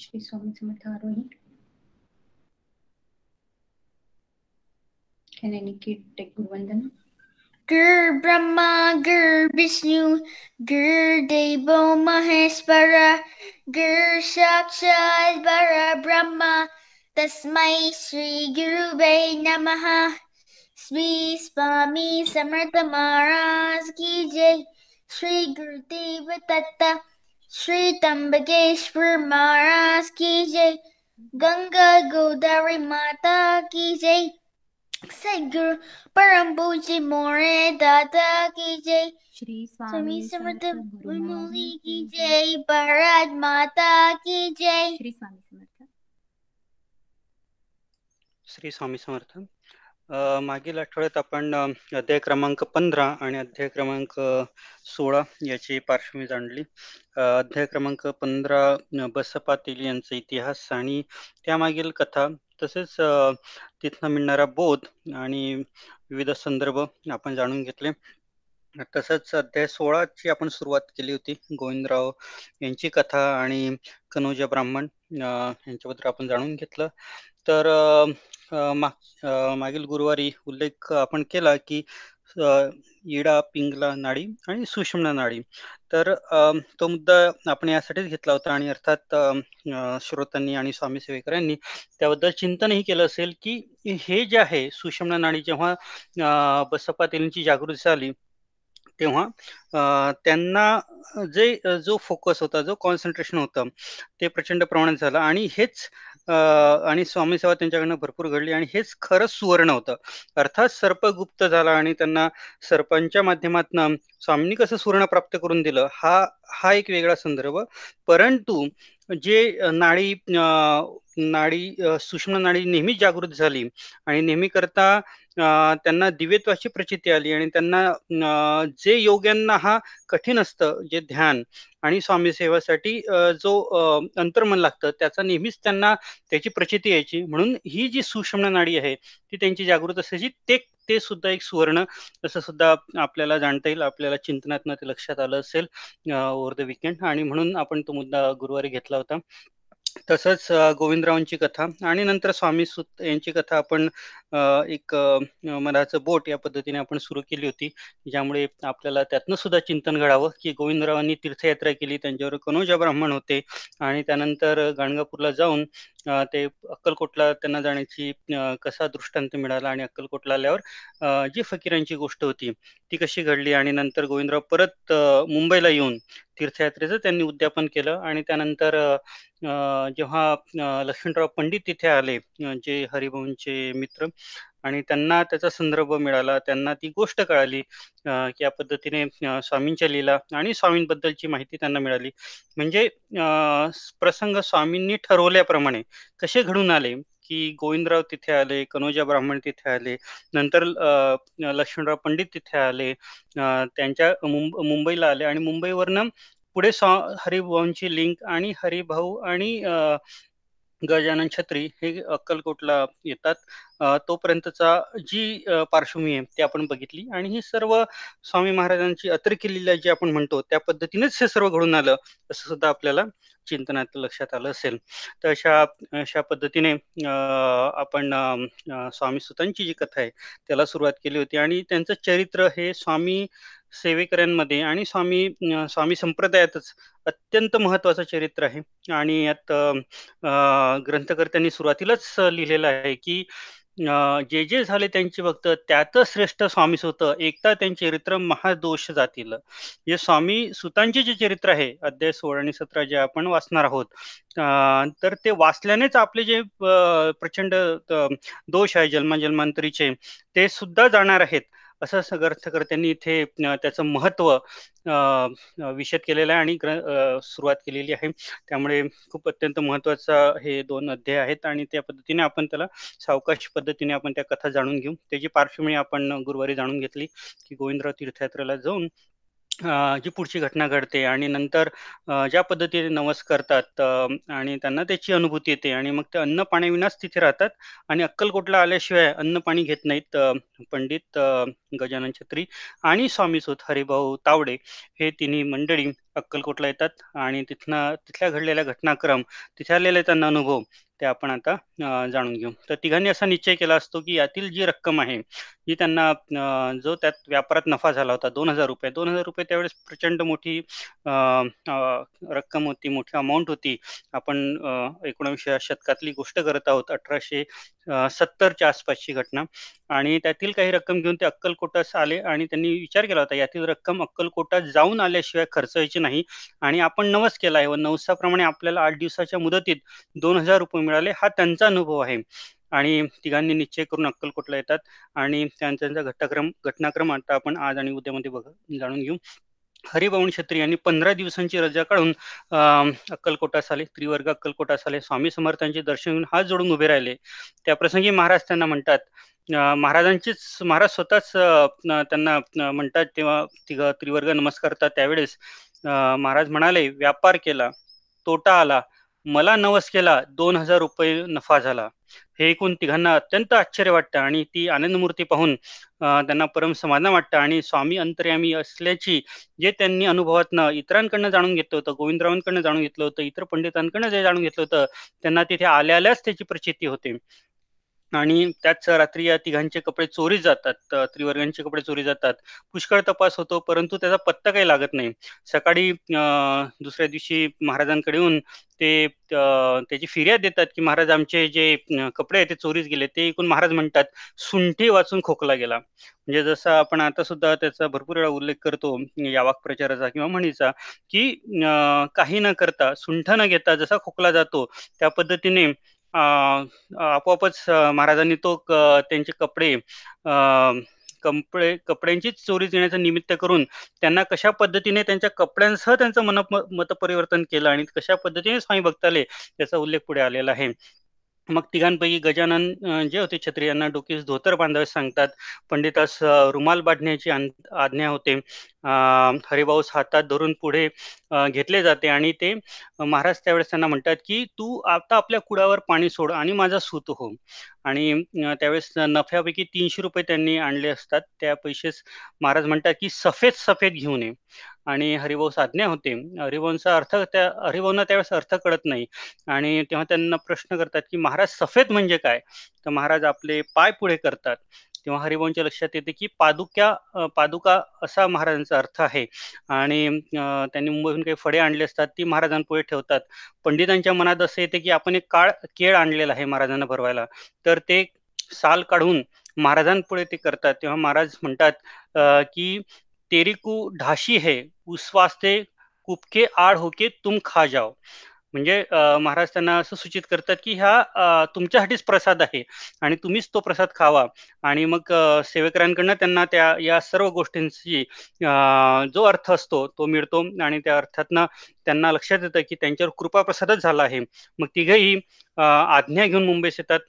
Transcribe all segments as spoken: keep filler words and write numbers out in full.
Shri Swami Samarth Aarohi. Can any kid take Guru Vandana? Gur Brahma, Gur Vishnu, Gur Devo Maheshwara, Gur Sakshat Bara Brahma, Tasmai Shri Gurube Namaha. Shri Swami Samartha Maharaj Ki Jai, Shri Gurudev Tatta, Shri Tambakeshwar Maharaj Ki Jai, Ganga Godavari Mata Ki Jai, Sadguru Paramboji More Dada Ki Jai, Shri Swami Samartha Gurumuli Ki Jai, Bharat Mata Ki Jai. Shri Swami Samartha. Shri Swami Samartha. मागील आठवड्यात आपण अध्याय क्रमांक पंधरा आणि अध्याय क्रमांक सोळा याची पार्श्वभूमी जाणली. अध्याय क्रमांक पंधरा बसपा तेली यांचा इतिहास आणि त्यामागील कथा, तसेच तिथनं मिळणारा बोध आणि विविध संदर्भ आपण जाणून घेतले. तसंच अध्याय सोळाची आपण सुरुवात केली होती गोविंदराव यांची कथा आणि कनोजा ब्राह्मण यांच्याबद्दल आपण जाणून घेतलं. तर मा, मागील गुरुवारी उल्लेख आपण केला की इडा, पिंगला नाडी आणि सुषुम्ना नाडी, तर तो मुद्दा आपण यासाठीच घेतला होता. आणि अर्थात श्रोतांनी आणि स्वामी सेवेकरांनी त्याबद्दल चिंतनही केलं असेल की हे जे आहे सुषुम्ना नाडी, जेव्हा बसपा तेलींची जागृती झाली तेव्हा त्यांना जे जो फोकस होता, जो कॉन्सन्ट्रेशन होतं ते प्रचंड प्रमाणात झालं. आणि हेच आणि स्वामी सेवा त्यांच्याकडनं भरपूर घडली आणि हेच खरं सुवर्ण होतं. अर्थात सर्पगुप्त झाला आणि त्यांना सर्पांच्या माध्यमातून स्वामींनी कसं सुवर्ण प्राप्त करून दिलं, हा हा एक वेगळा संदर्भ. परंतु जे नाडी नाडी सुषुम्ना नाडी नेहमी जागृत झाली आणि नेहमी करता त्यांना दिव्यत्वाची प्रचिती आली आणि त्यांना जे योग्यांना हा कठीण असतं जे ध्यान आणि स्वामी सेवासाठी जो अंतर्मन लागतं त्याचा नेहमीच त्यांना त्याची प्रचिती यायची. म्हणून ही जी सुषुम्ना नाडी आहे ती त्यांची जागृत असायची. ते ते सुद्धा एक सुवर्ण असं सुद्धा आपल्याला जाणता येईल. आपल्याला चिंतनातनं ते लक्षात आलं असेल ओव्हर द विकेंड आणि म्हणून आपण तो मुद्दा गुरुवारी घेतला होता. तसंच गोविंदरावांची कथा आणि नंतर स्वामी सुत यांची कथा आपण एक मधाचं बोट या पद्धतीने आपण सुरू केली होती, ज्यामुळे आपल्याला त्यातनं सुद्धा चिंतन घडावं की गोविंदरावांनी तीर्थयात्रा केली, त्यांच्यावर कनोजा ब्राह्मण होते आणि त्यानंतर गाणगापूरला जाऊन ते अक्कलकोटला त्यांना जाण्याची कसा दृष्टांत मिळाला आणि अक्कलकोटला आल्यावर जी फकीरांची गोष्ट होती ती कशी घडली आणि नंतर गोविंदराव परत मुंबईला येऊन तीर्थयात्रेचं त्यांनी उद्यापन केलं. आणि त्यानंतर जेव्हा लक्ष्मणराव पंडित तिथे आले, जे हरिभाऊंचे मित्र, आणि त्यांना त्याचा संदर्भ मिळाला, त्यांना ती गोष्ट कळाली की या पद्धतीने स्वामींच्या लीला आणि स्वामींबद्दलची माहिती त्यांना मिळाली. म्हणजे प्रसंग स्वामींनी ठरवल्याप्रमाणे कसे घडून आले की गोविंदराव तिथे आले, कनोजा ब्राह्मण तिथे आले, नंतर लक्ष्मणराव पंडित तिथे आले, त्यांच्या मुंब मुंबईला आले आणि मुंबईवरनं पुढे स्वा हरिभाऊंची लिंक आणि हरिभाऊ आणि गजानन छत्री हे अक्कलकोटला येतात, तोपर्यंतचा जी पार्श्वभूमी आहे ते आपण बघितली. आणि ही सर्व स्वामी महाराजांची अतिरेकी लीला जी आपण म्हणतो त्या पद्धतीनेच हे सर्व घडून आलं असं सुद्धा आपल्याला चिंतनात लक्षात आलं असेल. तर अशा अशा पद्धतीने आपण स्वामी सुतांची जी कथा आहे त्याला सुरुवात केली होती. आणि त्यांचं चरित्र हे स्वामी सेवेकऱ्यांमध्ये आणि स्वामी स्वामी संप्रदायातच अत्यंत महत्वाचं चरित्र आहे. आणि यात ग्रंथकर्त्यांनी सुरुवातीलाच लिहिलेलं आहे की जे जे झाले त्यांची भक्त त्यात श्रेष्ठ स्वामी सुत, एकता त्यांचे चरित्र महादोष जातील. जे स्वामी सुतांचे जे चरित्र आहे अध्याय सोळा आणि सतरा जे आपण वाचणार आहोत, तर ते वाचल्यानेच आपले जे प्रचंड दोष आहे जन्माजन्मांतरीचे ते सुद्धा जाणार आहेत असं ग्रंथकर्त्यांनी इथे त्याचं महत्व विशद केलेलं आहे आणि सुरुवात केलेली आहे. त्यामुळे खूप अत्यंत महत्वाचा हे दोन अध्याय आहेत आणि त्या पद्धतीने आपण त्याला सावकाश पद्धतीने आपण त्या कथा जाणून घेऊ. त्याची पार्श्वभूमी आपण गुरुवारी जाणून घेतली की गोविंदराव तीर्थयात्रेला जाऊन जी पुढची घटना घडते आणि नंतर ज्या पद्धतीने नवस करतात आणि त्यांना त्याची अनुभूती येते आणि मग ते अन्न पाण्याविनाच तिथे राहतात आणि अक्कलकोटला आल्याशिवाय अन्न पाणी घेत नाहीत पंडित गजानन छत्री आणि स्वामी सुत हरिभाऊ तावडे हे तिन्ही मंडळी अक्कलकोटला येतात आणि तिथनं तिथल्या घडलेल्या घटनाक्रम, तिथे आलेले त्यांना अनुभव ते आपण आता जाणून घेऊ. तर तिघांनी असा निश्चय केला असतो की यातील जी रक्कम आहे जी त्यांना जो त्यात व्यापारात नफा झाला होता दोन हजार रुपये दोन हजार रुपये त्यावेळेस प्रचंड मोठी रक्कम होती, मोठी अमाऊंट होती. आपण एकोणीसव्या शतकातली गोष्ट करत आहोत, अठराशे सत्तरच्या आसपासची घटना. आणि त्यातील काही रक्कम घेऊन ते अक्कलकोटास आले आणि त्यांनी विचार केला होता यातील रक्कम अक्कलकोटा जाऊन आल्याशिवाय खर्च व्हायची नाही आणि आपण नवस केला आहे व नवसाप्रमाणे आपल्याला आठ दिवसाच्या मुदतीत दोन हजार रुपये मिळाले, हा त्यांचा अनुभव आहे. आणि तिघांनी निश्चय करून अक्कलकोटला येतात आणि त्यांचा घटनाक्रम घटनाक्रम आता आपण आज आणि उद्यामध्ये बघ जाणून घेऊ. हरिभाऊ क्षत्री यांनी पंधरा दिवसांची रजा काढून अं अक्कलकोटास आले, त्रिवर्ग अक्कलकोटास आले, स्वामी समर्थांचे दर्शन घेऊन हात जोडून उभे राहिले. त्या प्रसंगी महाराज त्यांना म्हणतात, महाराजांचीच महाराज स्वतःच त्यांना म्हणतात तेव्हा तिघ त्रिवर्ग नमस्कारतात. त्यावेळेस महाराज म्हणाले, व्यापार केला, तोटा आला, मला नवस केला, दोन हजार रुपये नफा झाला. हे ऐकून तिघांना अत्यंत आश्चर्य वाटतं आणि ती आनंद मूर्ती पाहून त्यांना परम समाधान वाटतं. आणि स्वामी अंतर्यामी असल्याची जे त्यांनी अनुभवातनं इतरांकडनं जाणून घेतलं होतं, गोविंदरावांकडनं जाणून घेतलं होतं, इतर पंडितांकडनं जे जाणून घेतलं होतं, त्यांना तिथे आल्या आल्याच त्याची प्रचिती होते. आणि त्याच रात्री या तिघांचे कपडे चोरी जातात, त्रिवर्गांचे कपडे चोरी जातात. पुष्कळ तपास होतो परंतु त्याचा पत्ता काही लागत नाही. सकाळी अं दुसऱ्या दिवशी महाराजांकडे येऊन ते त्याची फिर्याद देतात की महाराज आमचे जे कपडे आहेत ते चोरीस गेले. ते ऐकून महाराज म्हणतात, सुंठी वाचून खोकला गेला. म्हणजे जसं आपण आता सुद्धा त्याचा भरपूर वेळा उल्लेख करतो या वाक्प्रचाराचा किंवा म्हणीचा की अं काही न करता, सुंठ न घेता जसा खोकला जातो त्या पद्धतीने आपोआपच महाराजांनी तो त्यांचे कपडे अं कपडे कपड्यांचीच चोरी देण्याचं निमित्त करून त्यांना कशा पद्धतीने त्यांच्या कपड्यांसह त्यांचं मन मतपरिवर्तन केलं आणि कशा पद्धतीने स्वामी भक्ताले त्याचा उल्लेख पुढे आलेला आहे. मग तिघांपैकी गजानन जे होते क्षत्रिय यांना डोकीस धोतर बांधावे सांगतात, पंडितास रुमाल बांधण्याची आज्ञा होते, अं हरिभाऊस हातात धरून पुढे घेतले जाते. आणि ते महाराज त्यावेळेस त्यांना म्हणतात की तू आता आपल्या कुडावर पाणी सोड आणि माझा सूत हो. आणि त्यावेळेस नफ्यापैकी तीनशे रुपये त्यांनी आणले असतात. त्या पैसेस महाराज म्हणतात की सफेद सफेद घेऊन ये. आणि हरिभाऊस आज्ञा होते. हरिभाऊंचा अर्थ त्या हरिभाऊंना त्यावेळेस अर्थ कळत नाही आणि तेव्हा त्यांना प्रश्न करतात की महाराज सफेद म्हणजे काय. तर महाराज आपले पाय पुढे करतात तेव्हा हरिभाऊंच्या लक्षात येते की पादुक्या पादुका असा महाराजांचा अर्थ आहे. आणि त्यांनी मुंबईहून काही फळे आणले असतात, ती महाराजांपुढे ठेवतात. पंडितांच्या मनात असं येते की आपण एक काळ केळ आणलेला आहे महाराजांना भरवायला, तर ते साल काढून महाराजांपुढे ते करतात. तेव्हा महाराज म्हणतात की तेरीकू ढाशी है उस वास्ते कुपके आड होके तुम खा जाओ. म्हणजे महाराज त्यांना असं सूचित करतात की हा तुमच्यासाठीच प्रसाद आहे आणि तुम्हीच तो प्रसाद खावा. आणि मग सेवेकरांकडनं त्यांना त्या या सर्व गोष्टींची जो अर्थ असतो तो मिळतो आणि त्या अर्थातनं त्यांना लक्षात येतं की त्यांच्यावर कृपा प्रसादच झाला आहे. मग तिघेही आज्ञा घेऊन मुंबईस येतात.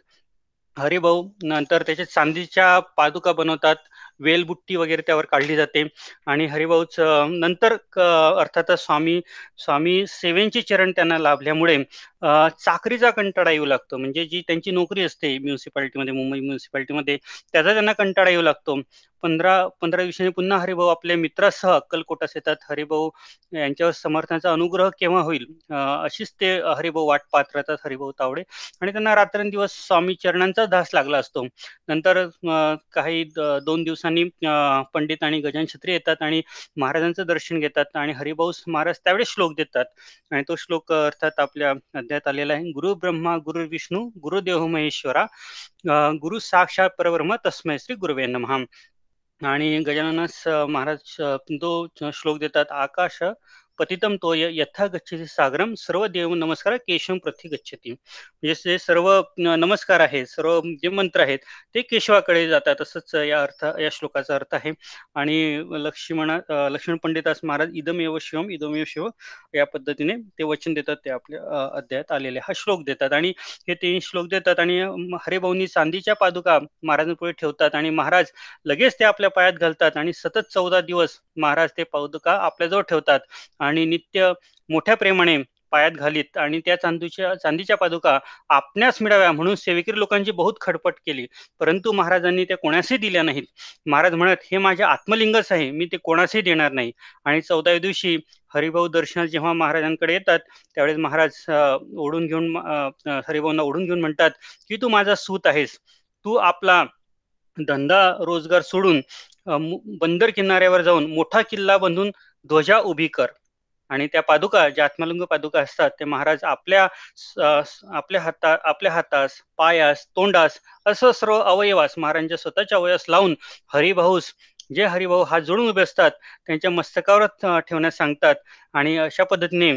हरिभाऊ नंतर त्याच्या चांदीच्या पादुका बनवतात, वेलबुट्टी वगैरे त्यावर काढली जाते. आणि हरिभाऊच नंतर अर्थातच स्वामी स्वामी सेवेंची चरण त्यांना लाभल्यामुळे चाकरीचा कंटाळा येऊ लागतो. म्हणजे जी त्यांची नोकरी असते म्युन्सिपाल्टीमध्ये, मुंबई म्युन्सिपाल्टीमध्ये, त्याचा त्यांना कंटाळा येऊ लागतो. पंधरा पंधरा दिवसांनी पुन्हा हरिभाऊ आपल्या मित्रासह अक्कलकोटास येतात. हरिभाऊ यांच्यावर समर्थांचा अनुग्रह केव्हा होईल अशीच ते हरिभाऊ वाट पाहत राहतात, हरिभाऊ तावडे. आणि त्यांना रात्रंदिवस स्वामी चरणांचा धास लागला असतो. नंतर काही दोन दिवस पंडित आणि गजानन क्षत्री येतात आणि महाराजांचं दर्शन घेतात. आणि हरिभाऊस महाराज त्यावेळेस श्लोक देतात आणि तो श्लोक अर्थात आपल्या अध्यात आलेला आहे, गुरु ब्रह्मा गुरु विष्णू गुरु देव महेश्वरा गुरु साक्षात परब्रह्म तस्मै श्री गुरुवे नमः. आणि गजाननास महाराज तो श्लोक देतात, आकाश पतितम तो यथा गच्छति सागरम सर्व देव नमस्कार केशव प्रति गच्छति. म्हणजे सर्व नमस्कार आहे, सर्व जे मंत्र आहेत ते केशवाकडे जातात असंच या अर्थ या श्लोकाचा अर्थ आहे. आणि लक्ष्मणा लक्ष्मण पंडितास महाराज इदमेव शिवम इदमेव शिव या पद्धतीने ते वचन देतात, ते आपल्या अध्यायात आलेले हा श्लोक देतात. आणि हे तीन श्लोक देतात आणि हरिभाऊंनी चांदीच्या पादुका महाराजांपुढे ठेवतात आणि महाराज लगेच ते आपल्या पायात घालतात. आणि सतत चौदा दिवस महाराज ते पादुका आपल्याजवळ ठेवतात आणि नित्य मोठ्या प्रेमाने पायात घालीत आणि त्या चांदूच्या चांदीच्या पादुका आपणास मिळाव्या म्हणून सेवेकरी लोकांची बहुत खडपट केली, परंतु महाराजांनी त्या कोणासही दिल्या नाहीत. महाराज म्हणत, हे माझ्या आत्मलिंगच आहे, मी ते कोणासही देणार नाही. आणि चौदाव्या दिवशी हरिभाऊ दर्शनात जेव्हा महाराजांकडे येतात त्यावेळेस महाराज ओढून घेऊन हरिभाऊंना ओढून घेऊन म्हणतात की तू माझा सूत आहेस, तू आपला धंदा रोजगार सोडून बंदर किनाऱ्यावर जाऊन मोठा किल्ला बांधून ध्वजा उभी कर. आणि त्या पादुका ज्या आत्मलिंग पादुका असतात ते महाराज आपल्या आपल्या हाता आपल्या हातास पायास तोंडास असं सर्व अवयवास महाराजांच्या स्वतःच्या अवयवास लावून हरिभाऊस जे हरिभाऊ हात जोडून उभे असतात त्यांच्या मस्तकावर ठेवण्यास सांगतात. आणि अशा पद्धतीने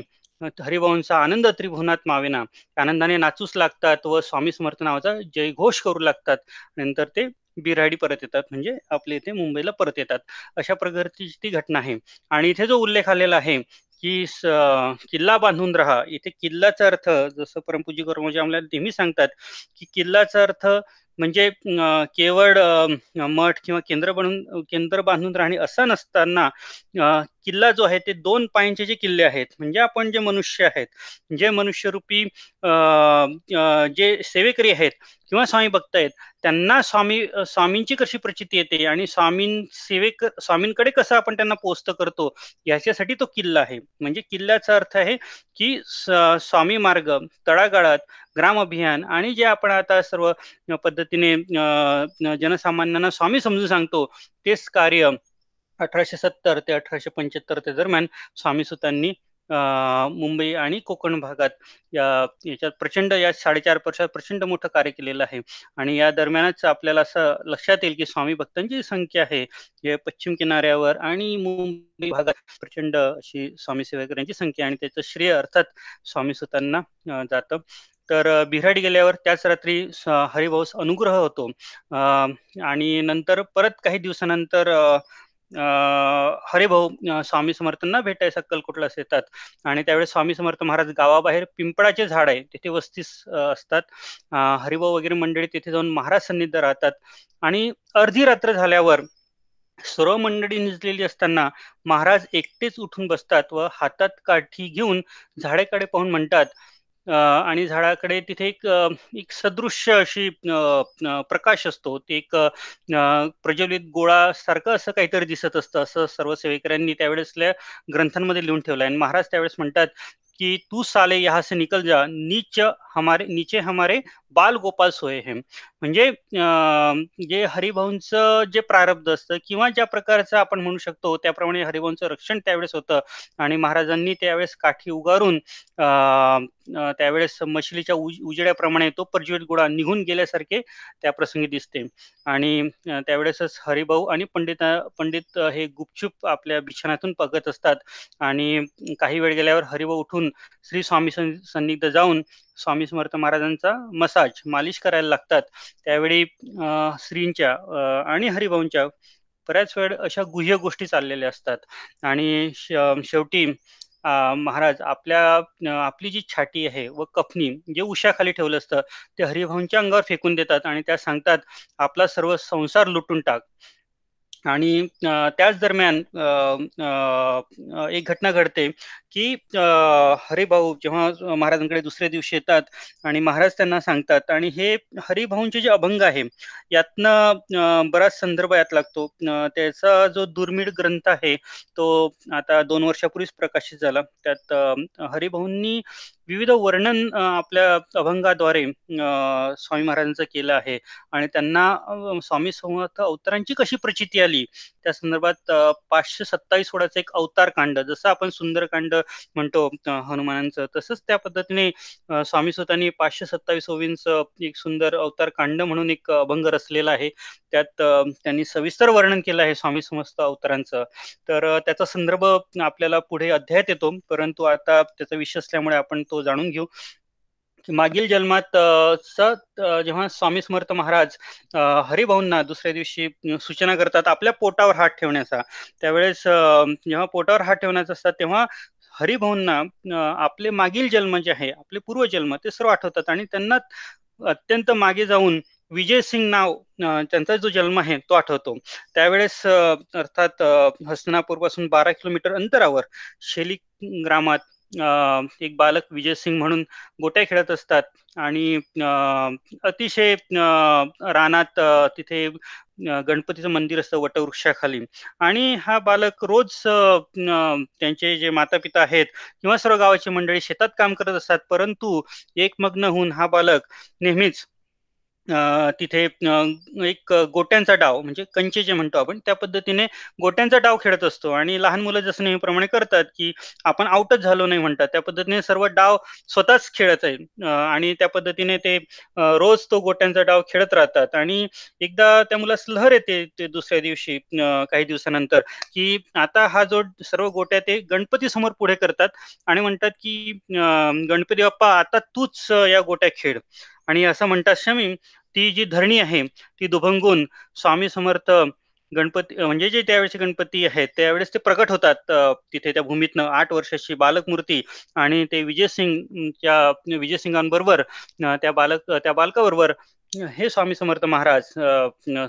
हरिभाऊंचा आनंद त्रिभुवनात मावेना, आनंदाने नाचूच लागतात व स्वामी समर्थ नावाचा जयघोष करू लागतात. नंतर ते बिराडी परत येतात, म्हणजे आपले इथे मुंबईला परत येतात. अशा प्रकारची ती घटना आहे. आणि इथे जो उल्लेख आलेला आहे की किल्ला बांधून राहा, इथे किल्लाचा अर्थ जसं परमपूज्य कर्मचारी आम्हाला नेहमी सांगतात की किल्लाचा अर्थ म्हणजे केवळ मठ किंवा केंद्र बनून केंद्र बांधून राहणे असं नसताना किल्ला जो आहे ते दोन पायांचे जे किल्ले आहेत म्हणजे आपण जे मनुष्य आहेत जे मनुष्यरूपी जे सेवेकरी आहेत किंवा स्वामी भक्त आहेत त्यांना स्वामी स्वामींची कशी प्रचिती येते आणि स्वामीं सेवेक स्वामींकडे कसं आपण त्यांना पोस्ट करतो याच्यासाठी तो किल्ला आहे. म्हणजे किल्ल्याचा अर्थ आहे की स्वामी मार्ग, तळागाळात ग्राम अभियान आणि जे आपण आता सर्व पद्धतीने जनसामान्यांना स्वामी समजून सांगतो तेच कार्य अठराशे सत्तर ते अठराशे पंच्याहत्तर ते दरम्यान स्वामी सुतांनी मुंबई आणि कोकण भागात या याच्यात प्रचंड या साडेचार वर्षात प्रचंड मोठं कार्य केलेलं आहे. आणि या दरम्यानच आपल्याला असं लक्षात येईल की स्वामी भक्तांची संख्या आहे जे पश्चिम किनाऱ्यावर आणि मुंबई भागात प्रचंड अशी स्वामी सेवेकऱ्यांची संख्या आणि त्याचं श्रेय अर्थात स्वामी सुतांना जातं. तर बिराडी गेल्यावर त्याच रात्री हरिभाऊस अनुग्रह होतो आणि नंतर परत काही दिवसानंतर हरिभाऊ स्वामी समर्थांना भेटायला अक्कलकोटलाच येतात. आणि त्यावेळेस स्वामी समर्थ महाराज गावाबाहेर पिंपळाचे झाड आहे तिथे वस्तीस असतात. हरिभाऊ वगैरे मंडळी तिथे जाऊन महाराज सन्निध राहतात. आणि अर्धी रात्र झाल्यावर सर्व मंडळी निजलेली असताना महाराज एकटेच उठून बसतात व हातात काठी घेऊन झाडाकडे पाहून म्हणतात आणि झाडाकडे तिथे एक एक सदृश्य अशी प्रकाश असतो ते एक प्रज्वलित गोळा सारखं असं काहीतरी दिसत असतं असं सर्व सेवेकऱ्यांनी त्यावेळेसल्या ग्रंथांमध्ये लिहून ठेवलं. आणि महाराज त्यावेळेस म्हणतात कि तू साले यहाँ से निकल जा, नीच हमारे नीचे हमारे बाल गोपाल सोय है. म्हणजे जे हरिभाऊंचं जे प्रारब्ध असतं किंवा ज्या प्रकारचं आपण म्हणू शकतो त्याप्रमाणे हरिभाऊंचं रक्षण त्यावेळेस होतं. आणि महाराजांनी त्यावेळेस काठी उगारून अं त्यावेळेस मछलीच्या उज उजेड्याप्रमाणे तो प्रज्वलित गोळा निघून गेल्यासारखे त्या प्रसंगी दिसते. आणि त्यावेळेसच हरिभाऊ आणि पंडित पंडित हे गुपचूप आपल्या बिछाण्यातून बघत असतात. आणि काही वेळ गेल्यावर हरिभाऊ उठून श्री स्वामी सन्निग्ध जाऊन स्वामी समर्थ महाराजांचा मसाज मालिश करायला लागतात. त्यावेळी अं श्रींच्या आणि हरिभाऊंच्या बऱ्याच वेळ अशा गुह्य गोष्टी चाललेल्या असतात. आणि शेवटी महाराज आपल्या आपली जी छाती आहे व कफनी जे उशाखाली ठेवलं असतं ते हरिभाऊंच्या अंगावर फेकून देतात आणि त्या सांगतात आपला सर्व संसार लुटून टाक. आणि त्याच दरम्यान एक घटना घडते की हरिभाऊ जेव्हा महाराजांकडे दुसऱ्या दिवशी येतात आणि महाराज त्यांना सांगतात आणि हे हरिभाऊंचे जे अभंग आहे यातनं बराच संदर्भ यात लागतो. त्याचा जो दुर्मिळ ग्रंथ आहे तो आता दोन वर्षापूर्वीच प्रकाशित झाला. त्यात हरिभाऊंनी विविध वर्णन आपल्या अभंगाद्वारे स्वामी महाराजांचं केलं आहे आणि त्यांना स्वामी समर्थ अवतारांची कशी प्रचिती आली त्या संदर्भात पाचशे सत्तावीस सोळाचं एक अवतार कांड जसं आपण सुंदरकांड म्हणतो हनुमानांचं तसंच त्या पद्धतीने स्वामी सुतांनी पाचशे सत्तावीस ओवींचं एक सुंदर अवतार कांड म्हणून एक अभंग रचलेला आहे. त्यात त्यांनी सविस्तर वर्णन केलं आहे स्वामी समस्त अवतारांचं. तर त्याचा संदर्भ आपल्याला पुढे अध्यायात येतो, परंतु आता त्याचा विषय असल्यामुळे आपण तो जाणून घेऊ. मागील जन्मात जेव्हा स्वामी समर्थ महाराज हरिभाऊंना दुसऱ्या दिवशी सूचना करतात आपल्या पोटावर हात ठेवण्याचा, त्यावेळेस जेव्हा पोटावर हात ठेवण्याचा असतात तेव्हा हरिभाऊंना आपले मागील जन्म जे आहे आपले पूर्वजन्म ते सर्व आठवतात आणि त्यांना अत्यंत मागे जाऊन विजय सिंग नाव त्यांचा जो जन्म आहे तो आठवतो. त्यावेळेस अर्थात हस्तिनापूरपासून बारा किलोमीटर अंतरावर शेली ग्रामात एक बालक विजय सिंग म्हणून गोट्या खेळत असतात आणि अतिशय रानात तिथे गणपतीचं मंदिर असतं वटवृक्षाखाली, आणि हा बालक रोज त्यांचे जे माता पिता आहेत किंवा सर्व गावाची मंडळी शेतात काम करत असतात, परंतु एक मग्न होऊन हा बालक नेहमीच तिथे एक गोट्यांचा डाव म्हणजे कंचे जे म्हणतो आपण त्या पद्धतीने गोट्यांचा डाव खेळत असतो. आणि लहान मुलं जसं नेहमीप्रमाणे करतात की आपण आउटच झालो नाही म्हणतात, त्या पद्धतीने सर्व डाव स्वतःच खेळत आहे आणि त्या पद्धतीने ते रोज तो गोट्यांचा डाव खेळत राहतात. आणि एकदा त्या मुलास लहर येते ते दुसऱ्या दिवशी काही दिवसानंतर की आता हा जो सर्व गोट्या ते गणपती समोर पुढे करतात आणि म्हणतात की गणपती बाप्पा आता तूच या गोट्या खेळ. आणि असं म्हणतात शमी ती जी धरणी आहे ती दुभंगून स्वामी समर्थ गणपती म्हणजे जे त्यावेळेचे गणपती आहेत त्यावेळेस ते प्रकट होतात तिथे त्या भूमीतनं, आठ वर्षाची बालक मूर्ती. आणि ते विजय सिंग त्या विजय सिंगांबरोबर त्या बालक त्या बालकाबरोबर हे स्वामी समर्थ महाराज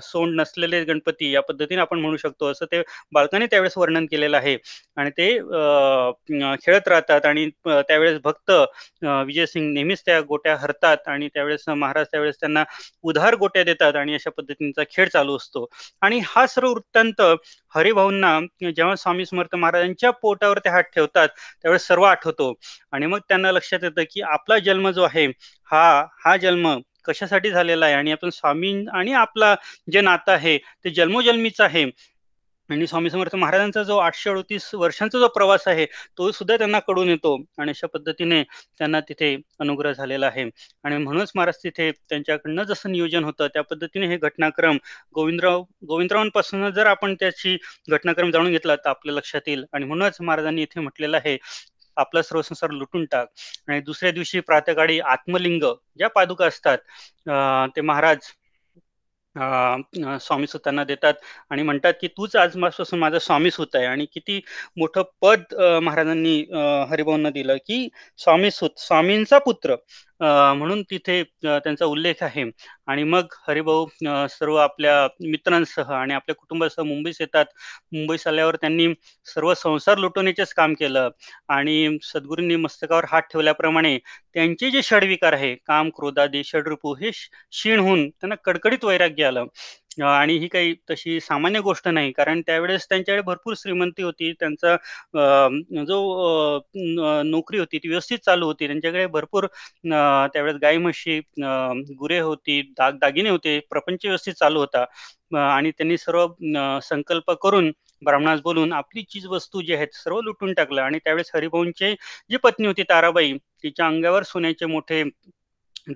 सोंड नसलेले गणपती या पद्धतीने आपण म्हणू शकतो असं ते बालकाने त्यावेळेस वर्णन केलेलं आहे. आणि ते खेळत राहतात आणि त्यावेळेस भक्त विजय सिंग नेहमीच त्या गोट्या हरतात आणि त्यावेळेस महाराज त्यावेळेस त्यांना उधार गोट्या देतात आणि अशा पद्धतींचा खेळ चालू असतो. आणि हा सर्व वृत्तांत हरिभाऊंना जेव्हा स्वामी समर्थ महाराजांच्या पोटावर ते हात ठेवतात त्यावेळेस सर्व आठवतो आणि मग त्यांना लक्षात येतं की आपला जन्म जो आहे हा हा जन्म कशासाठी झालेला आहे आणि आपण स्वामी आणि आपला जे नातं आहे ते जन्मोजन्मीच आहे. आणि स्वामी समर्थ महाराजांचा जो आठशे अडतीस वर्षांचा जो प्रवास आहे तो सुद्धा त्यांना कळून येतो आणि अशा पद्धतीने त्यांना तिथे अनुग्रह झालेला आहे. आणि म्हणूनच महाराज तिथे त्यांच्याकडनं जसं नियोजन होतं त्या पद्धतीने हे घटनाक्रम गोविंदराव गोविंदरावांपासून जर आपण त्याची घटनाक्रम जाणून घेतला तर आपल्या लक्षात येईल. आणि म्हणूनच महाराजांनी इथे म्हटलेलं आहे आपला सर्व संसार लुटून टाक. आणि दुसऱ्या दिवशी प्रातःकाळी आत्मलिंग ज्या पादुका असतात ते महाराज अं स्वामी सुतांना देतात आणि म्हणतात की तूच आजपासून माझा स्वामी सुत आहे. आणि किती मोठं पद महाराजांनी हरिभाऊंना दिलं की स्वामी सुत स्वामींचा पुत्र म्हणून तिथे त्यांचा उल्लेख आहे. आणि मग हरिभाऊ सर्व आपल्या मित्रांसह आणि आपल्या कुटुंबासह मुंबईस येतात. मुंबईस आल्यावर त्यांनी सर्व संसार लुटवण्याचेच काम केलं आणि सद्गुरूंनी मस्तकावर हात ठेवल्याप्रमाणे त्यांचे जे षडविकार आहे काम क्रोधादी षडरूपू हे क्षीण होऊन त्यांना कडकडीत वैराग्य आलं. आणि ही काही तशी सामान्य गोष्ट नाही, कारण त्यावेळेस त्यांच्याकडे भरपूर श्रीमंती होती, त्यांचा जो नोकरी होती ती व्यवस्थित चालू होती, त्यांच्याकडे भरपूर त्यावेळेस गाय म्हशी गुरे होती, दाग दागिने होते, प्रपंच व्यवस्थित चालू होता. आणि त्यांनी सर्व संकल्प करून ब्राह्मणास बोलून आपली चीज वस्तू जी आहेत सर्व लुटून टाकलं. आणि त्यावेळेस हरिभाऊंचे जी पत्नी होती ताराबाई तिच्या अंगावर सोन्याचे मोठे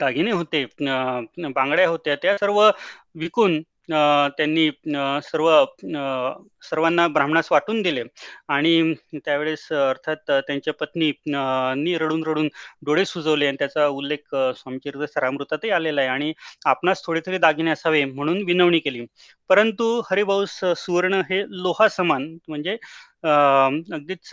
दागिने होते, बांगड्या होत्या, त्या सर्व विकून त्यांनी सर्व सर्वांना ब्राह्मणास वाटून दिले. आणि त्यावेळेस अर्थात त्यांच्या पत्नी नी रडून रडून डोळे सुजवले आणि त्याचा उल्लेख स्वामीचरित्र सारामृतातही आलेला आहे. आणि आपणास थोडे तरी दागिने असावे म्हणून विनवणी केली, परंतु हरिभाऊ सुवर्ण हे लोहा समान म्हणजे अगदीच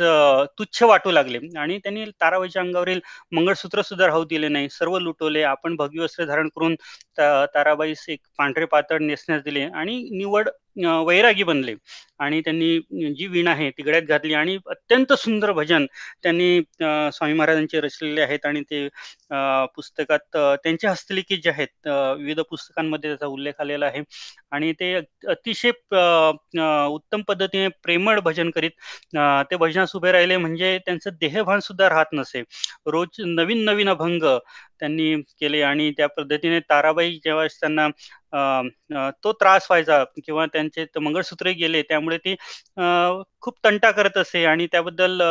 तुच्छ वाटू लागले. आणि त्यांनी ताराबाईच्या अंगावरील मंगळसूत्र सुद्धा राहू दिले नाही, सर्व लुटवले. आपण भगवी वस्त्र धारण करून ताराबाईस एक पांढरे पातळ नेसण्यास दिले आणि निवड वैरागी बनले. आणि त्यांनी जी वीण आहे ती गळ्यात घातली आणि अत्यंत सुंदर भजन त्यांनी स्वामी महाराजांचे रचलेले आहेत. आणि ते पुस्तकात त्यांच्या हस्तलिखित जे आहेत विविध पुस्तकांमध्ये त्याचा उल्लेख आलेला आहे. आणि ते अतिशय उत्तम पद्धतीने प्रेमळ भजन करीत ते भजनास उभे राहिले, म्हणजे त्यांचं देहभान सुद्धा राहत नसे. रोज नवीन नवीन अभंग त्यांनी केले आणि त्या पद्धतीने ताराबाई जेव्हा त्यांना तो त्रास व्हायचा किंवा त्यांचे मंगळसूत्रे गेले त्यामुळे ती खूप तंटा करत असे आणि त्याबद्दल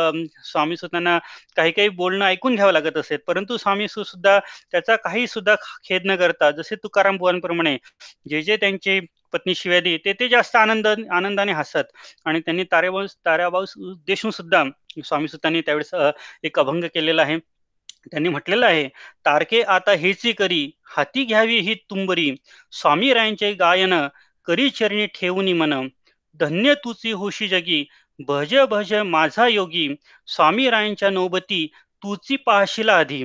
स्वामी सुतांना काही काही बोलणं ऐकून घ्यावं लागत असे, परंतु स्वामी सुद्धा त्याचा काही सुद्धा खेद न करता जसे तुकाराम बुवांप्रमाणे जे जे त्यांचे पत्नी शिवादी ते ते जास्त आनंद आनंदाने हसत. आणि त्यांनी ताराबाऊ ताराबाऊ देशमुख सुद्धा स्वामी सुतांनी त्यावेळेस एक अभंग केलेला आहे. त्यांनी म्हटलेलं आहे तारके आता हेची करी हाती घ्यावी ही तुंबरी स्वामी रायांचे गायन करी चरणी ठेवूनी मन धन्य तुची होशी जगी भज भज माझा योगी स्वामी रायांच्या नोबती तुची पाहशीला आधी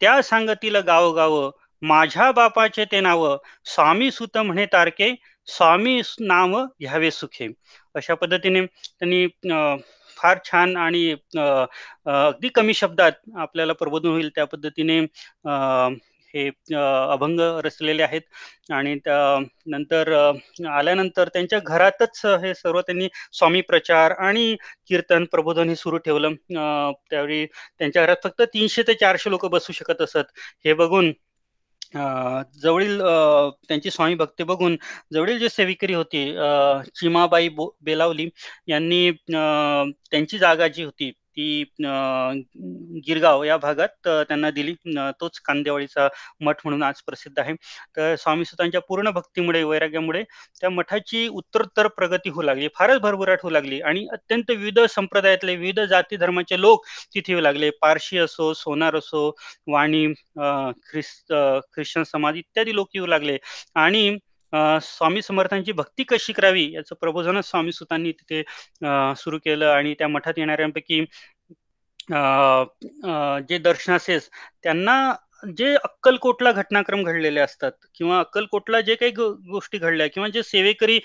त्या सांगतील गाव गाव माझ्या बापाचे ते नाव स्वामी सुत म्हणे तारके स्वामी नाव घ्यावे सुखे. अशा पद्धतीने त्यांनी फार छान आणि अगदी कमी शब्दात आपल्याला प्रबोधन होईल त्या पद्धतीने हे अभंग रचलेले आहेत. आणि नंतर आल्यानंतर त्यांच्या घरातच हे सर्व त्यांनी स्वामी प्रचार आणि कीर्तन प्रबोधन हे सुरू ठेवलं. त्यावेळी त्यांच्या घरात फक्त तीनशे ते चारशे लोक बसू शकत असत. हे बघून जवळील त्यांची स्वामी भक्ती बघून जवळील जे सेविकरी होती चिमाबाई बेलावली यांनी त्यांची जागा जी होती ती गिरगाव या भागात त्यांना दिली. तोच कांदेवाडीचा मठ म्हणून आज प्रसिद्ध आहे. तर स्वामी सुतांच्या पूर्ण भक्तीमुळे वैराग्यामुळे त्या मठाची उत्तरोत्तर प्रगती होऊ लागली, फारच भरभराट होऊ लागली आणि अत्यंत विविध संप्रदायातले विविध जाती धर्माचे लोक तिथे येऊ लागले. पारशी असो, सोनार असो, वाणी, ख्रिस्त ख्रिश्चन समाज इत्यादी लोक येऊ लागले. आणि स्वामी समर्थांची भक्ती कशी करावी याचं प्रबोधनच स्वामी सुतांनी तिथे सुरू केलं. आणि त्या मठात येणाऱ्यांपैकी जे दर्शनासेस त्यांना जे अक्कलकोटला घटनाक्रम घडलेले असतात किंवा अक्कलकोटला जे काही गोष्टी घडल्या किंवा जे सेवेकरी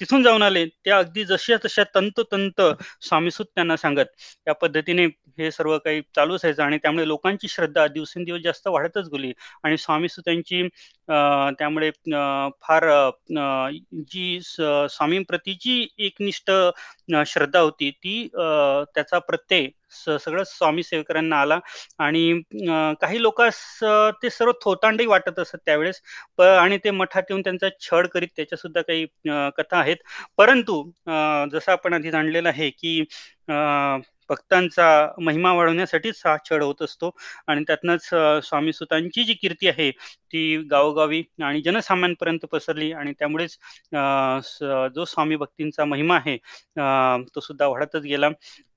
तिथून जाऊन आले त्या अगदी जशा तशा तंतोतंत स्वामीसूत त्यांना सांगत त्या पद्धतीने हे सर्व काही चालू असायचं. आणि त्यामुळे लोकांची श्रद्धा दिवसेंदिवस जास्त वाढतच गेली आणि स्वामीसुतांची अं त्यामुळे फार जी स्वामींप्रतीची एकनिष्ठ श्रद्धा होती ती त्याचा प्रत्यय सगळं स्वामी सेवेकरांना आला. आणि काही लोकांस ते सर्व थोतांडही वाटत असत त्यावेळेस आणि ते मठात येऊन त्यांचा छळ करीत त्याच्या सुद्धा काही कथा आहेत. परंतु जसं आपण आधी जाणलेलं आहे की अं भक्तांचा महिमा वाढवण्यासाठीच हा छळ होत असतो आणि त्यातनंच स्वामी सुतांची जी कीर्ती आहे ती गावोगावी आणि जनसामान्यांपर्यंत पसरली आणि त्यामुळेच जो स्वामी भक्तींचा महिमा आहे तो सुद्धा वाढतच गेला.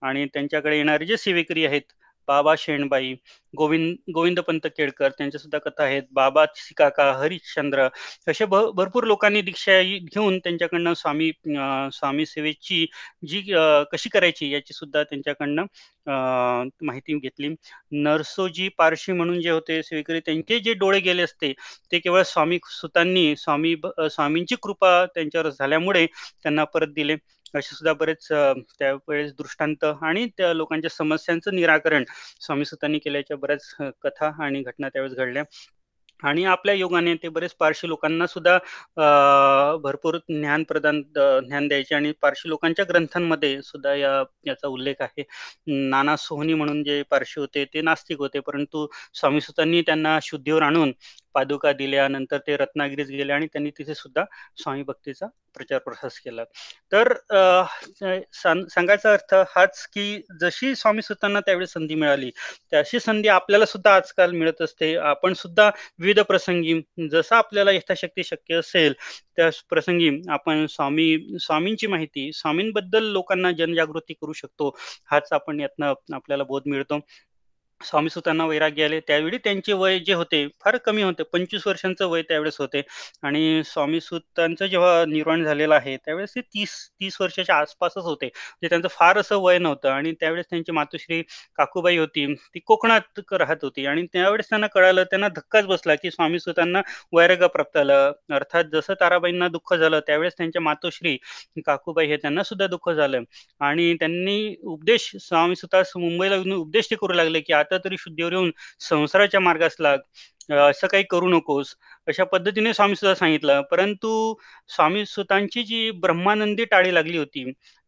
आणि त्यांच्याकडे येणारे जे सेवेकरी आहेत बाबा शेणबाई, गोविंद गोविंदपंत केळकर त्यांच्या सुद्धा कथा आहेत, बाबा सिकाका, हरिश्चंद्र असे भरपूर लोकांनी दीक्षा घेऊन त्यांच्याकडनं स्वामी स्वामी सेवेची जी कशी करायची याची सुद्धा त्यांच्याकडनं अं माहिती घेतली. नरसोजी पारशी म्हणून जे होते सेवेकरी त्यांचे जे डोळे गेले असते ते केवळ स्वामी सुतांनी स्वामी स्वामींची कृपा त्यांच्यावर झाल्यामुळे त्यांना परत दिले. असे सुद्धा बरेच त्यावेळेस दृष्टांत आणि त्या लोकांच्या समस्यांचं निराकरण स्वामी सुतांनी केल्याच्या बऱ्याच कथा आणि घटना त्यावेळेस घडल्या. आणि आपल्या योगाने ते बरेच पारशी लोकांना सुद्धा अं भरपूर ज्ञान प्रदान ज्ञान द्यायचे आणि पारशी लोकांच्या ग्रंथांमध्ये सुद्धा या याचा उल्लेख आहे. नाना सोहनी म्हणून जे पारशी होते ते नास्तिक होते परंतु स्वामी सुतांनी त्यांना शुद्धीवर आणून पादुका दिल्यानंतर ते रत्नागिरीस गेले आणि त्यांनी तिथे सुद्धा स्वामी भक्तीचा प्रचार प्रसार केला. तर सांगायचा अर्थ हाच की जशी स्वामी सुतांना त्यावेळी संधी मिळाली तशी संधी आपल्याला सुद्धा आजकाल मिळत असते. आपण सुद्धा विविध प्रसंगी जसं आपल्याला यथाशक्ती शक्य असेल त्या प्रसंगी आपण स्वामी स्वामींची माहिती स्वामींबद्दल लोकांना जनजागृती करू शकतो. हाच आपण यातनं आपल्याला बोध मिळतो. स्वामी सुतांना वैराग्य आले त्यावेळी त्यांचे वय जे होते फार कमी होते, पंचवीस वर्षांचं वय त्यावेळेस होते. आणि स्वामी सुतांचं जेव्हा निर्वाण झालेलं आहे त्यावेळेस ते तीस तीस वर्षाच्या आसपासच होते, म्हणजे त्यांचं फार असं वय नव्हतं. आणि त्यावेळेस त्यांची मातोश्री काकूबाई होती ती कोकणात राहत होती आणि त्यावेळेस त्यांना कळालं, त्यांना धक्काच बसला की स्वामी सुतांना वैराग्य प्राप्त झालं. अर्थात जसं ताराबाईंना दुःख झालं त्यावेळेस त्यांच्या मातोश्री काकूबाई हे त्यांना सुद्धा दुःख झालं. आणि त्यांनी उपदेश स्वामी सुतास मुंबईला उपदेश ते करू लागले की आता तरी शुद्धीवर येऊन संसाराच्या मार्गास लाग, असं काही करू नकोस अशा पद्धतीने स्वामी सुद्धा सांगितलं. परंतु स्वामी सुतांची जी ब्रह्मानंदी टाळी लागली होती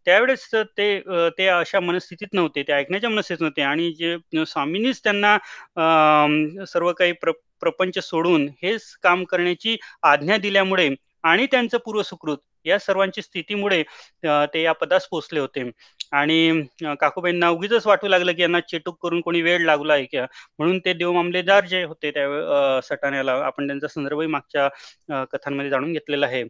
त्यावेळेस ते ते अशा मनस्थितीत नव्हते, ते ऐकण्याच्या मनस्थितीत नव्हते. आणि जे स्वामींनीच त्यांना अं सर्व काही प्र प्रपंच सोडून हेच काम करण्याची आज्ञा दिल्यामुळे आणि त्यांचं पूर्वसुकृत या सर्वांची स्थितीमुळे ते या पदास पोहोचले होते. आणि काकूबाईंना उगीच वाटू लागलं की यांना चेटूक करून कोणी वेळ लागला आहे का, म्हणून ते देव मामलेदार जे होते त्या सटाण्याला, आपण त्यांचा संदर्भही मागच्या कथांमध्ये जाणून घेतलेला आहे,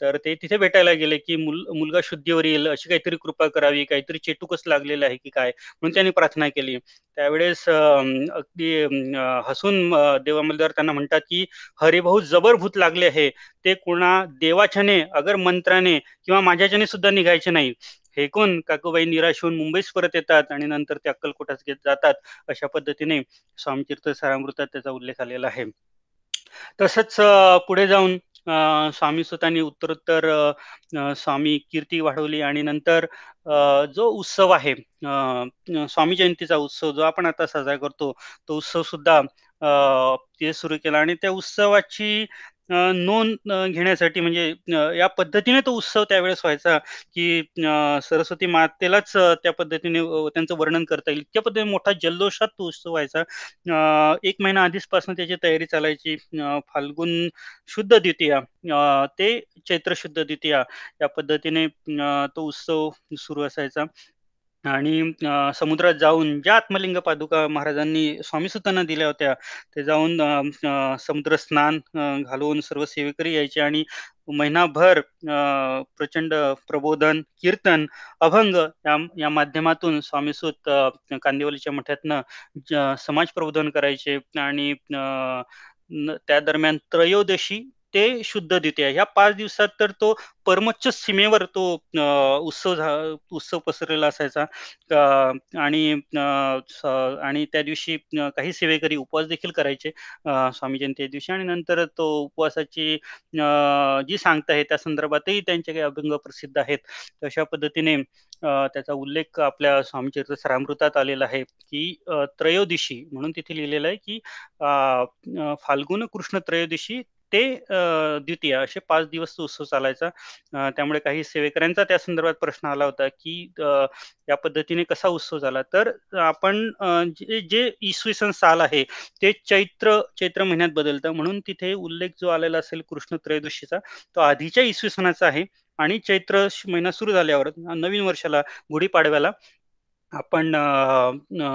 तर ते तिथे भेटायला गेले की मुल मुलगा शुद्धीवर येईल अशी काहीतरी कृपा करावी, काहीतरी चेटूकच लागलेलं आहे की काय म्हणून त्यांनी प्रार्थना केली. त्यावेळेस अगदी हसून देवामलदार त्यांना म्हणतात की हरिभाऊ जबरभूत लागले आहे, ते कोणा देवाच्याने अगर मंत्राने किंवा माझ्याच्याने सुद्धा निघायचे नाही. हेकून काकूबाई निराश होऊन मुंबईस परत येतात आणि नंतर ते अक्कलकोटास घेत जातात. अशा पद्धतीने स्वामीचरित्र सारामृतात त्याचा उल्लेख आलेला आहे. तसंच पुढे जाऊन अं, स्वामी स्वतःनी उत्तरोत्तर अं, स्वामी कीर्ती वाढवली. आणि नंतर अं, जो उत्सव आहे अं, स्वामी जयंतीचा उत्सव जो आपण आता साजरा करतो तो उत्सव सुद्धा अं, ते सुरू केला. आणि त्या उत्सवाची अं, नोंद अं, घेण्यासाठी म्हणजे अं, या पद्धतीने तो उत्सव त्यावेळेस व्हायचा की अं, सरस्वती मातेलाच अं, त्या पद्धतीने अं, त्यांचं वर्णन करता येईल इतक्या पद्धतीने मोठा जल्लोषात तो उत्सव व्हायचा. अं, एक महिना आधीचपासून त्याची तयारी चालायची. अं, फाल्गुन शुद्ध द्वितीया अं, ते चैत्र शुद्ध द्वितीया या पद्धतीने अं, तो उत्सव सुरू असायचा. आणि अं, समुद्रात जाऊन ज्या आत्मलिंग पादुका महाराजांनी स्वामी सुतांना दिल्या होत्या ते जाऊन अं, अं, समुद्र स्नान अं, घालून सर्व सेवेकरी यायचे आणि महिनाभर अं, प्रचंड प्रबोधन कीर्तन अभंग या या माध्यमातून स्वामीसूत अं, कांदिवलीच्या मठातनं ज- समाज प्रबोधन करायचे. आणि अं, न- त्या दरम्यान त्रयोदशी ते शुद्ध द्वितीया ह्या पाच दिवसात तर तो परमोच्च सीमेवर तो अं, उत्सव झा- उत्सव पसरलेला असायचा. अं, आणि अं, स- आणि त्या दिवशी अं, काही सेवेकरी उपवास देखील करायचे अं, स्वामी जयंती दिवशी. आणि नंतर तो उपवासाची अं, जी सांगता आहे त्या संदर्भातही त्यांचे काही अभंग प्रसिद्ध आहेत. अशा पद्धतीने अं, त्याचा उल्लेख आपल्या स्वामीचरित्र सरामृतात आलेला आहे की अं, त्रयोदशी म्हणून तिथे लिहिलेलं आहे की अं, अं, फाल्गुन कृष्ण त्रयोदशी ते अं, द्वितीया असे पाच दिवस तो उत्सव चालायचा. अं, त्यामुळे काही सेवेकऱ्यांचा त्या संदर्भात प्रश्न आला होता की अं, या पद्धतीने कसा उत्सव झाला. तर आपण अं, जे जे इसवी सन साल आहे ते चैत्र चैत्र महिन्यात बदलतं म्हणून तिथे उल्लेख जो आलेला असेल कृष्ण त्रयोदशीचा तो आधीच्या इसवी सणाचा आहे. आणि चैत्र श- महिना सुरू झाल्यावर नवीन वर्षाला गुढीपाडव्याला आपण अ, अ,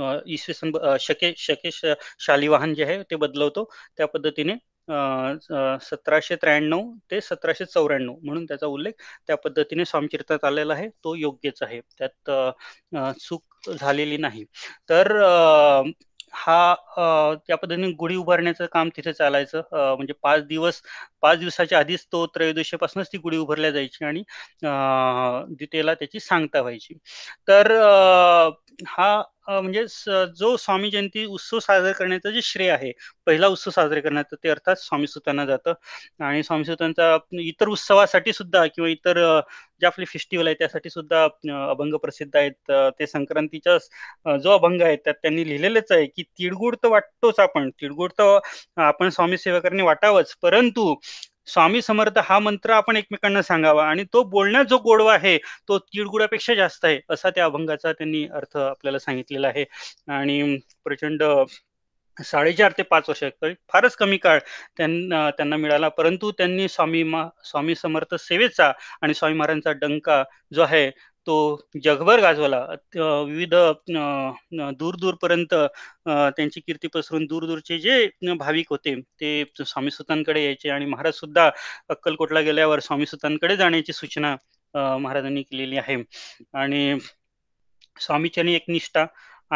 अ, इसवी सन ब- अ, शके शके श- शालिवाहन जे आहे ते बदलवतो त्या पद्धतीने अ, अ, सतराशे त्र्याण्णव ते सतराशे चौऱ्याण्णव म्हणून त्याचा उल्लेख त्या पद्धतीने स्वामचरित्रात आलेला आहे तो योग्यच आहे त्यात अ, अ, चूक झालेली नाही. तर अ, हा अ, त्या पद्धतीने गुढी उभारण्याचं काम तिथे चालायचं. अ, म्हणजे पाच दिवस पाच दिवसाच्या आधीच तो त्रयोदशीपासूनच ती गुढी उभारल्या जायची आणि अ, द्वितीयेला त्याची सांगता व्हायची. तर अ, हा अ, म्हणजे स- जो स्वामी जयंती उत्सव साजरा करण्याचं जे श्रेय आहे पहिला उत्सव साजरा करण्याचं ते अर्थात स्वामी सुतांना जातं. आणि स्वामी सुतांचा इतर उत्सवासाठी सुद्धा किंवा इतर अ, जे आपले फेस्टिवल आहे त्यासाठी सुद्धा अ, अभंग प्रसिद्ध आहेत. अ, ते संक्रांतीच्या स- अ, जो अभंग आहे त्यात त्यांनी लिहिलेलंच आहे की तिळगुळ तर वाटतोच आपण तिळगुळ तर आपण स्वामी सेवकांनी वाटावंच परंतु स्वामी समर्थ हा मंत्र आपण एकमेकांना सांगावा आणि तो बोलण्यात जो गोडवा आहे तो तिळगुळापेक्षा जास्त आहे असा त्या अभंगाचा त्यांनी अर्थ आपल्याला सांगितलेला आहे. आणि प्रचंड साडेचार ते पाच वर्ष क- फारच कमी काळ त्यांना त्यांना मिळाला परंतु त्यांनी स्वामी मा स्वामी समर्थ सेवेचा आणि स्वामी महाराजांचा डंका जो आहे तो जगभर गाजवला. अत- अ, विविध अ, न- दूरदूरपर्यंत अ, त्यांची कीर्ती पसरून दूरदूरचे जे न भाविक होते ते स्वामी सुतांकडे यायचे. आणि महाराज सुद्धा अक्कलकोटला गेल्यावर स्वामी सुतांकडे जाण्याची सूचना अ, महाराजांनी केलेली आहे. आणि स्वामीचरणी एक निष्ठा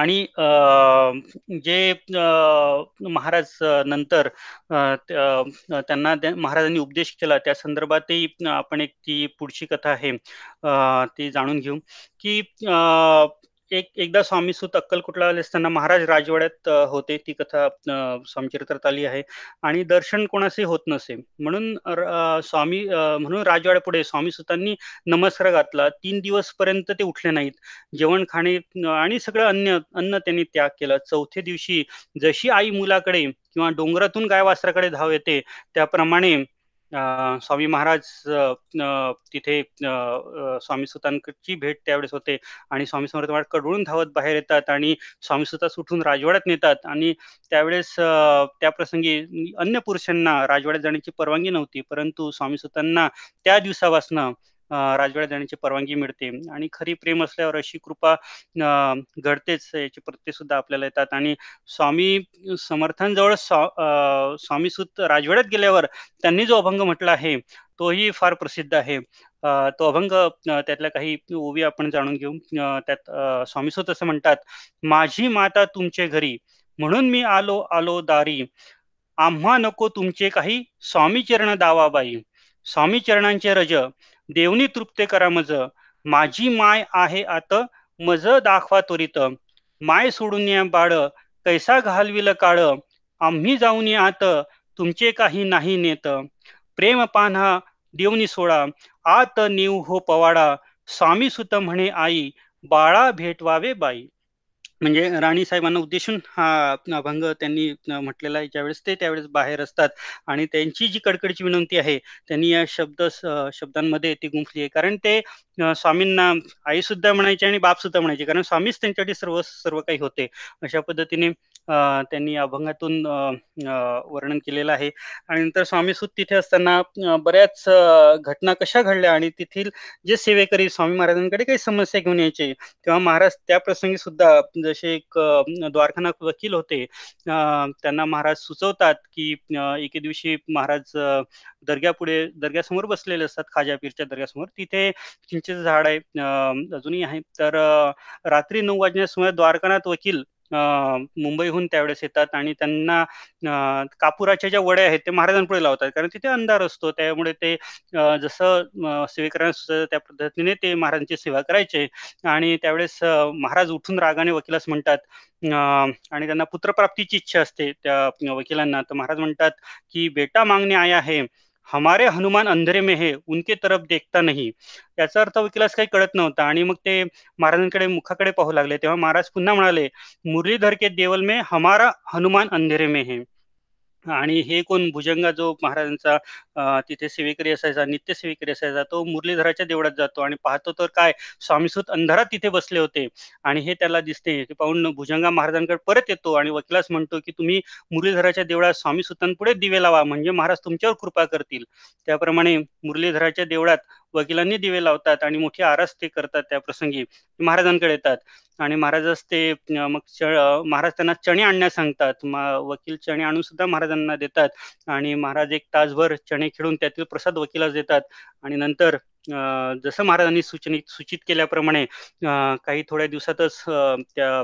आणि अं, जे अं, महाराज अं, नंतर अं, त- अं, त्यांना त्या- महाराजांनी उपदेश केला त्या संदर्भातही आपण एक ती पुढची कथा आहे अं, ती जाणून घेऊ की अं, एक एकदा स्वामी सुत अक्कलकोटला आले असताना महाराज राजवाड्यात अं, होते ती कथा अं, स्वामीचरित्रात आली आहे. आणि दर्शन कोणाचे होत नसे म्हणून र- अं, स्वामी अं, म्हणून राजवाड्यापुढे स्वामी सुतांनी नमस्कार घातला. तीन दिवसपर्यंत ते उठले नाहीत. जेवण खाणे न- आणि सगळं अन्न अन्न त्यांनी त्याग केलं. चौथ्या दिवशी जशी आई मुलाकडे किंवा डोंगरातून गाय वासराकडे धाव येते त्याप्रमाणे अं, स्वामी महाराज अं, अं, तिथे अं, अं, स्वामी सुतांची भेट त्यावेळेस होते. आणि स्वामी समर्थ महाराज कडवळून धावत बाहेर येतात आणि स्वामी सुतास उठून राजवाड्यात नेतात. आणि त्यावेळेस अं, त्या प्रसंगी अन्य पुरुषांना राजवाड्यात जाण्याची परवानगी नव्हती परंतु स्वामी सुतांना त्या दिवसापासनं अं, राजवाड्यात जाण्याची परवानगी मिळते. आणि खरी प्रेम असल्यावर अशी कृपा अं, घडतेच याची प्रत्यय सुद्धा आपल्याला येतात. आणि स्वामी समर्थांजवळ स्वा अं, स्वामी सुत राजवाड्यात गेल्यावर त्यांनी जो अभंग म्हटला आहे तोही फार प्रसिद्ध आहे. अं, तो अभंग अं, त्यातल्या काही ओवी आपण जाणून घेऊ. अं, त्यात अं, स्वामी सुत असं म्हणतात माझी माता तुमचे घरी म्हणून मी आलो आलो दारी आम्हा नको तुमचे काही स्वामी चरण दावाबाई स्वामी चरणांचे रज देवनी तृप्ते करा मज माझी माय आहे आत मज दाखवा त्वरित माय सोडून या बाळ कैसा घालविल काळ आम्ही जाऊन या आत तुमचे काही नाही नेत प्रेम पान्हा देवनी सोडा, आत नीव हो पवाडा, स्वामी सुत म्हणे आई, बाळा भेटवावे बाई. म्हणजे राणी साहेबांना उद्देशून हा भंग त्यांनी म्हटलेला आहे. ज्यावेळेस ते त्यावेळेस बाहेर असतात आणि त्यांची जी कडकडची विनंती आहे त्यांनी या शब्द शब्दांमध्ये ती गुंफली आहे. कारण ते स्वामींना आई सुद्धा म्हणायची आणि बाप सुद्धा म्हणायचे, कारण स्वामीच त्यांच्यासाठी सर्व सर्व काही होते. अशा पद्धतीने अं त्यांनी अभंगातून वर्णन केलेलं आहे. आणि नंतर स्वामीसुत तिथे असताना बऱ्याच घटना कशा घडल्या आणि तेथील जे सेवेकरी स्वामी महाराजांकडे काही समस्या घेऊन यायचे तेव्हा महाराज त्या प्रसंगी सुद्धा जसे एक द्वारखाना वकील होते त्यांना महाराज सुचवतात की एके दिवशी महाराज दर्ग्यापुढे दर्ग्यासमोर बसलेले असतात, खाजापीरच्या दर्ग्यासमोर. तिथे चिंचेचं झाड आहे, अजूनही आहे. तर रात्री नऊ वाजण्यास सुमारे द्वारकानाथ वकील मुंबईहून त्यावेळेस येतात आणि त्यांना कापुराच्या ज्या वड्या आहेत ते महाराजांपुढे लावतात, कारण तिथे अंधार असतो. त्यामुळे ते जसं सेवेकरांना त्या पद्धतीने ते महाराजांची सेवा करायचे. आणि त्यावेळेस महाराज उठून रागाने वकिलास म्हणतात आणि त्यांना पुत्रप्राप्तीची इच्छा असते त्या वकिलांना. तर महाराज म्हणतात की बेटा मागणे आया है, हमारे हनुमान अंधेरे में है, उनके तरफ देखता नहीं. याचा अर्थ वकिलास काही कळत नव्हता आणि मग ते महाराजांकडे मुखाकडे पाहू लागले. तेव्हा महाराज पुन्हा म्हणाले, मुरलीधर के देवल में हमारा हनुमान अंधेरे में है. आणि हे कोण भुजंगा जो महाराजांचा तिथे सेवेकरी असायचा, नित्य सेवेकरी असायचा, तो मुरलीधराच्या देवळात जातो आणि पाहतो तर काय स्वामीसुत अंधारात तिथे बसले होते. आणि हे त्याला दिसते. ते पाहून भुजंगा महाराजांकडे परत येतो आणि वकिलास म्हणतो की तुम्ही मुरलीधराच्या देवळात स्वामीसुतांपुढे दिवे लावा, म्हणजे महाराज तुमच्यावर कृपा करतील. त्याप्रमाणे मुरलीधराच्या देवळात वकिलांनी दिवे लावतात आणि मोठी आरास ते करतात. त्या प्रसंगी महाराजांकडे येतात आणि महाराजच ते मग महाराज त्यांना चणे आणण्यास सांगतात. वकील चणे आणून सुद्धा महाराजांना देतात आणि महाराज एक तासभर चणे खेळून त्यातील प्रसाद वकिलास देतात. आणि नंतर जसं महाराजांनी सूचने सूचित केल्याप्रमाणे काही थोड्या दिवसातच त्या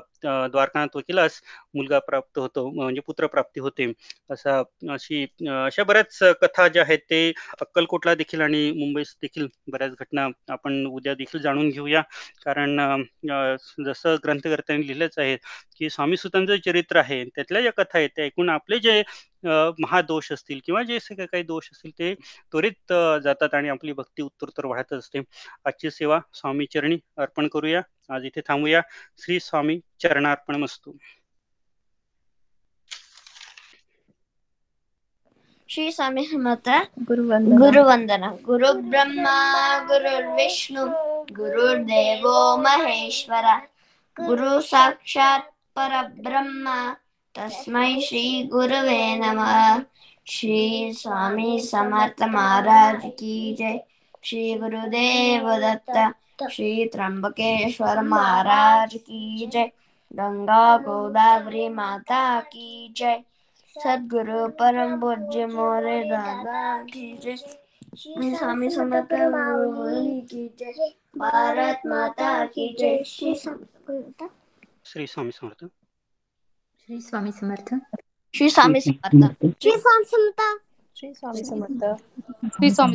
द्वारकानाथ वकिलास मुलगा प्राप्त होतो, म्हणजे पुत्र प्राप्ती होते. असा अशी अशा बऱ्याच कथा ज्या आहेत ते अक्कलकोटला देखील आणि मुंबईस देखील बऱ्याच घटना आपण उद्या देखील जाणून घेऊया. कारण जसं ग्रंथकर्त्यांनी लिहिलंच आहे की स्वामीसुतांचं चरित्र आहे त्यातल्या ज्या कथा आहेत त्या ऐकून आपले जे महादोष असतील किंवा जे काही दोष असतील ते त्वरित जातात आणि आपली भक्ती उत्तरोत्तर वाढत असते. आजची सेवा स्वामी चरणी अर्पण करूया. आज इथे थांबूया. श्री स्वामी चरणार्पण मस्तु. श्री स्वामी समर्थ. गुरुवंदना. गुरुवंदना. गुरु ब्रह्मा गुरुर्विष्णू गुरुर्देव महेश्वरा, गुरु साक्षात परब्रह्मा, तस्मै श्री गुरुवे नमः. श्री स्वामी समर्थ महाराज की जय. श्री गुरुदेव दत्त. श्री त्र्यंबकेश्वर महाराज की जय. गंगा गोदावरी माता की जय. सद्गुरु परम पूज्य मोरे दादा की जय. श्री स्वामी समर्थ की जय. भारत माता की जय. श्री स्वामी श्री स्वामी समर्थ. श्री स्वामी समर्थ. श्री स्वामी समर्थ. श्री स्वामी समर्थ. श्री स्वामी समर्थ. श्री स्वामी